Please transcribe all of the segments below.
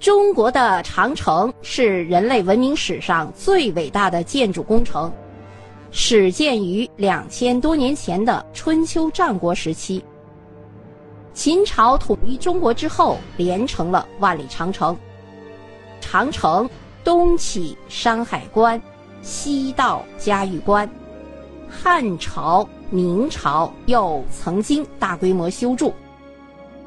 中国的长城是人类文明史上最伟大的建筑工程，始建于2000多年前的春秋战国时期。秦朝统一中国之后，连成了万里长城。长城东起山海关，西到嘉峪关。汉朝、明朝又曾经大规模修筑，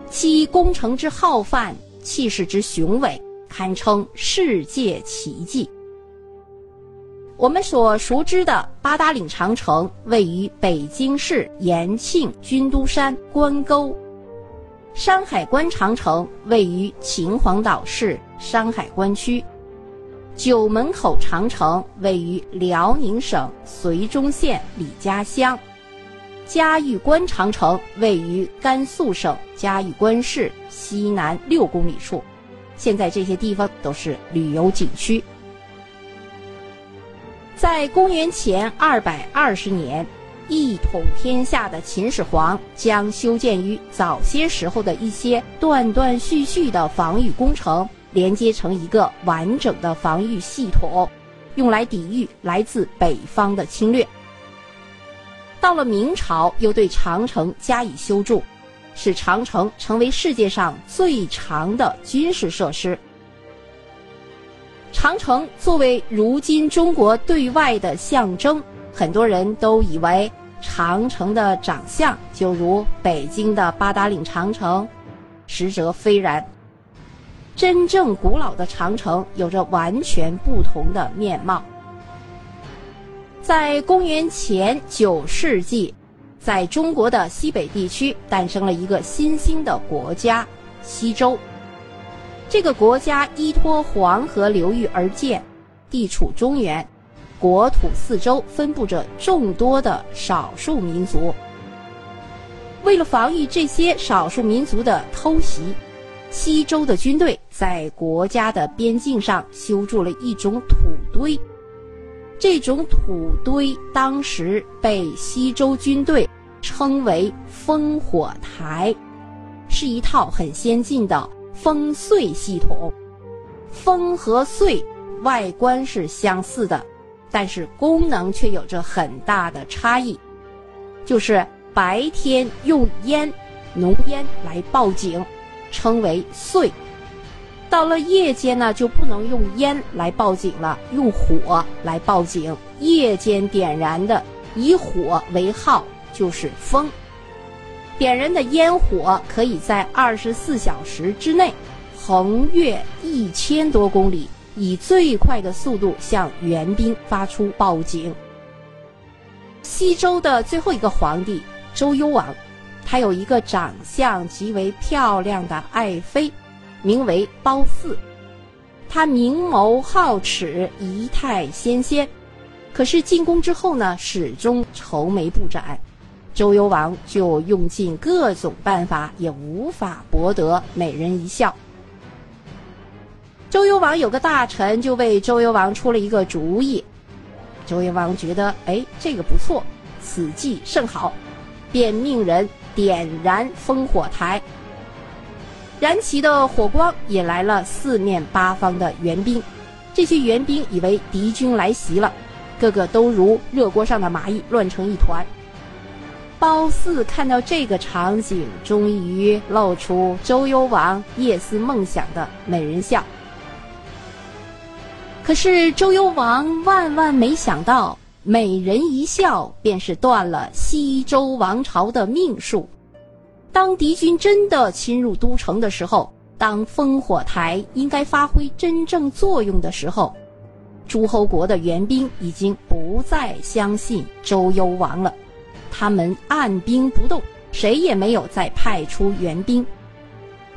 其工程之浩繁，气势之雄伟，堪称世界奇迹。我们所熟知的八达岭长城位于北京市延庆军都山关沟，山海关长城位于秦皇岛市山海关区，九门口长城位于辽宁省绥中县李家乡，嘉峪关长城位于甘肃省嘉峪关市西南6公里处，现在这些地方都是旅游景区。在公元前220年，一统天下的秦始皇将修建于早些时候的一些断断续续的防御工程连接成一个完整的防御系统，用来抵御来自北方的侵略。到了明朝，又对长城加以修筑，使长城成为世界上最长的军事设施。长城作为如今中国对外的象征，很多人都以为长城的长相就如北京的八达岭长城，实则非然。真正古老的长城有着完全不同的面貌。在公元前9世纪，在中国的西北地区诞生了一个新兴的国家——西周。这个国家依托黄河流域而建，地处中原，国土四周分布着众多的少数民族。为了防御这些少数民族的偷袭，西周的军队在国家的边境上修筑了一种土堆。这种土堆当时被西周军队称为烽火台，是一套很先进的烽燧系统。烽和燧外观是相似的，但是功能却有着很大的差异，就是白天用烟、浓烟来报警，称为燧；到了夜间呢，就不能用烟来报警了，用火来报警。夜间点燃的以火为号就是烽，点燃的烟火可以在24小时之内横越1000多公里，以最快的速度向援兵发出报警。西周的最后一个皇帝周幽王，他有一个长相极为漂亮的爱妃，名为褒姒，他明眸皓齿，仪态纤纤，可是进宫之后呢，始终愁眉不展。周幽王就用尽各种办法，也无法博得美人一笑。周幽王有个大臣就为周幽王出了一个主意，周幽王觉得这个不错，此计甚好，便命人点燃烽火台。燃起的火光引来了4面8方的援兵，这些援兵以为敌军来袭了，个个都如热锅上的蚂蚁，乱成一团。褒姒看到这个场景，终于露出周幽王夜思梦想的美人笑。可是周幽王万万没想到，美人一笑便是断了西周王朝的命数。当敌军真的侵入都城的时候，当烽火台应该发挥真正作用的时候，诸侯国的援兵已经不再相信周幽王了，他们按兵不动，谁也没有再派出援兵。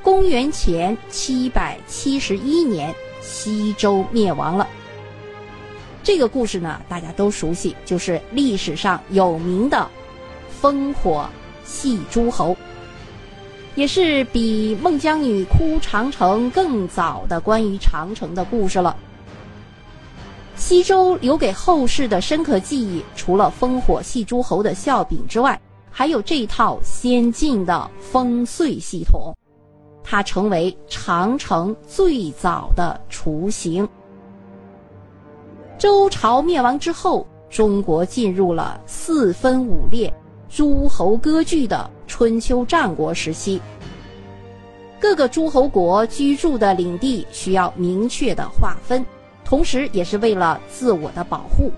公元前771年，西周灭亡了。这个故事呢，大家都熟悉，就是历史上有名的烽火戏诸侯，也是比孟姜女哭长城更早的关于长城的故事了。西周留给后世的深刻记忆，除了烽火戏诸侯的笑柄之外，还有这一套先进的烽燧系统，它成为长城最早的雏形。周朝灭亡之后，中国进入了四分五裂、诸侯割据的春秋战国时期。各个诸侯国居住的领地需要明确的划分，同时也是为了自我的保护。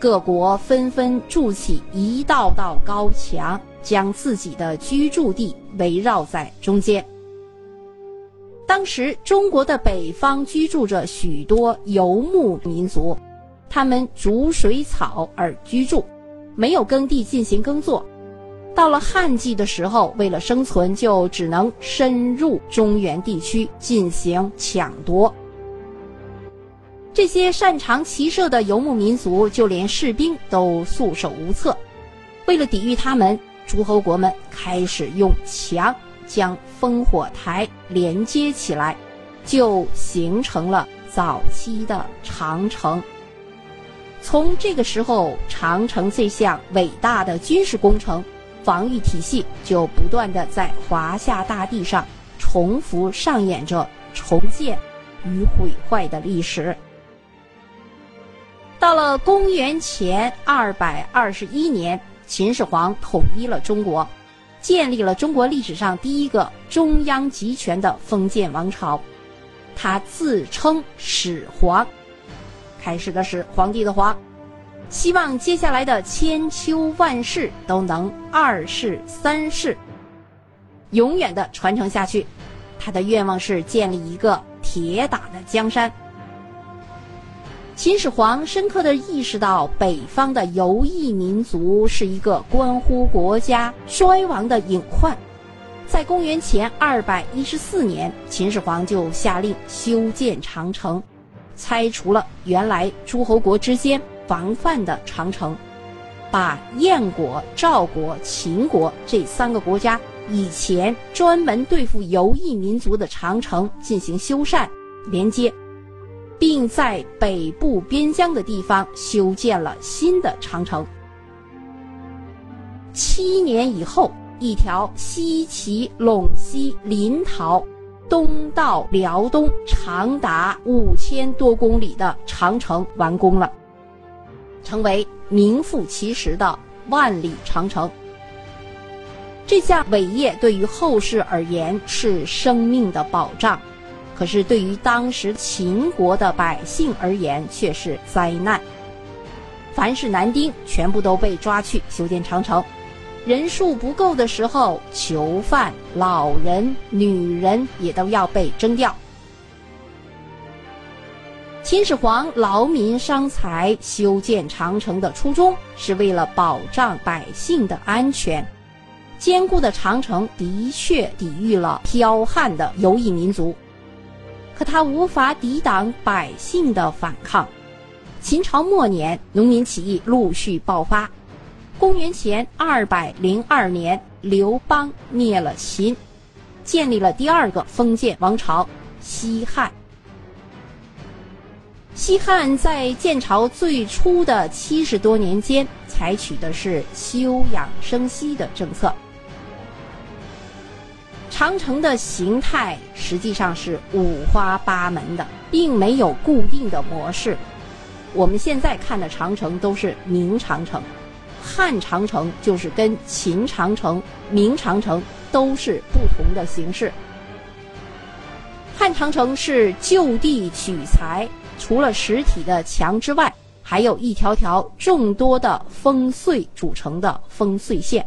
各国纷纷筑起一道道高墙，将自己的居住地围绕在中间。当时中国的北方居住着许多游牧民族，他们逐水草而居住，没有耕地进行耕作。到了旱季的时候，为了生存，就只能深入中原地区进行抢夺。这些擅长骑射的游牧民族，就连士兵都束手无策。为了抵御他们，诸侯国们开始用墙将烽火台连接起来，就形成了早期的长城。从这个时候，长城这项伟大的军事工程、防御体系就不断地在华夏大地上重复上演着重建与毁坏的历史。到了公元前221年，秦始皇统一了中国，建立了中国历史上第一个中央集权的封建王朝，他自称始皇，开始的始，皇帝的皇，希望接下来的千秋万世都能二世三世永远的传承下去。他的愿望是建立一个铁打的江山。秦始皇深刻地意识到，北方的游牧民族是一个关乎国家衰亡的隐患。在公元前214年，秦始皇就下令修建长城，拆除了原来诸侯国之间防范的长城，把燕国、赵国、秦国这三个国家以前专门对付游牧民族的长城进行修缮连接，并在北部边疆的地方修建了新的长城。7年以后，一条西起陇西临洮，东到辽东，长达5000多公里的长城完工了，成为名副其实的万里长城。这项伟业对于后世而言是生命的保障，可是对于当时秦国的百姓而言却是灾难。凡是男丁全部都被抓去修建长城，人数不够的时候，囚犯、老人、女人也都要被征掉。秦始皇劳民伤财，修建长城的初衷是为了保障百姓的安全。坚固的长城的确抵御了剽悍的游牧民族，可他无法抵挡百姓的反抗。秦朝末年，农民起义陆续爆发。公元前202年，刘邦灭了秦，建立了第二个封建王朝西汉。西汉在建朝最初的70多年间，采取的是休养生息的政策。长城的形态实际上是五花八门的，并没有固定的模式。我们现在看的长城都是明长城，汉长城就是跟秦长城、明长城都是不同的形式。汉长城是就地取材，除了实体的墙之外，还有一条条众多的烽燧组成的烽燧线。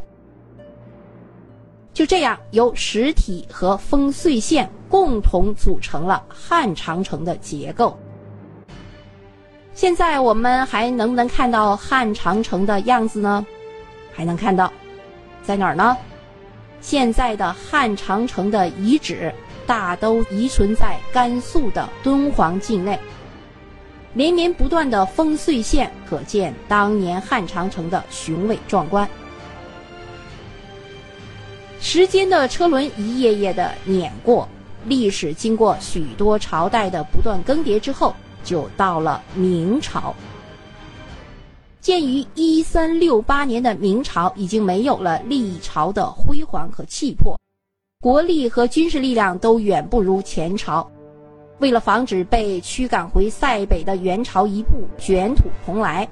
就这样，由实体和烽燧线共同组成了汉长城的结构。现在我们还能不能看到汉长城的样子呢？还能看到，在哪儿呢？现在的汉长城的遗址大都遗存在甘肃的敦煌境内，连绵不断的烽燧线可见当年汉长城的雄伟壮观。时间的车轮一页页的碾过，历史经过许多朝代的不断更迭之后，就到了明朝。建于1368年的明朝已经没有了历朝的辉煌和气魄，国力和军事力量都远不如前朝。为了防止被驱赶回塞北的元朝一部卷土重来，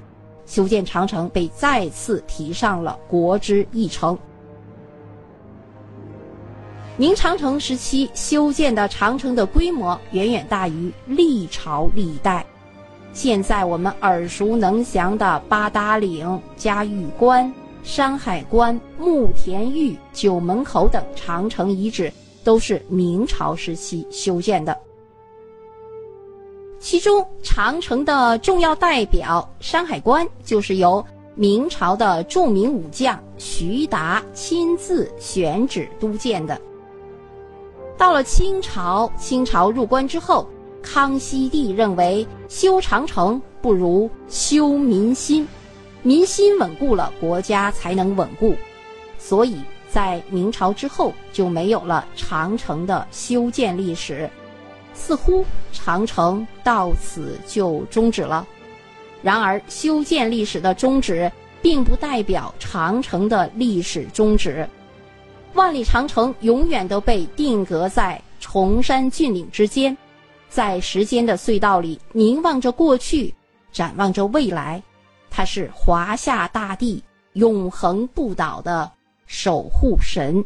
修建长城被再次提上了国之议程。明长城时期修建的长城的规模远远大于历朝历代。现在我们耳熟能详的八达岭、嘉峪关、山海关、慕田峪、九门口等长城遗址都是明朝时期修建的。其中长城的重要代表山海关就是由明朝的著名武将徐达亲自选址督建的。到了清朝，清朝入关之后，康熙帝认为修长城不如修民心，民心稳固了，国家才能稳固，所以在明朝之后就没有了长城的修建历史，似乎长城到此就终止了。然而修建历史的终止并不代表长城的历史终止，万里长城永远都被定格在崇山峻岭之间，在时间的隧道里凝望着过去，展望着未来，它是华夏大地永恒不倒的守护神。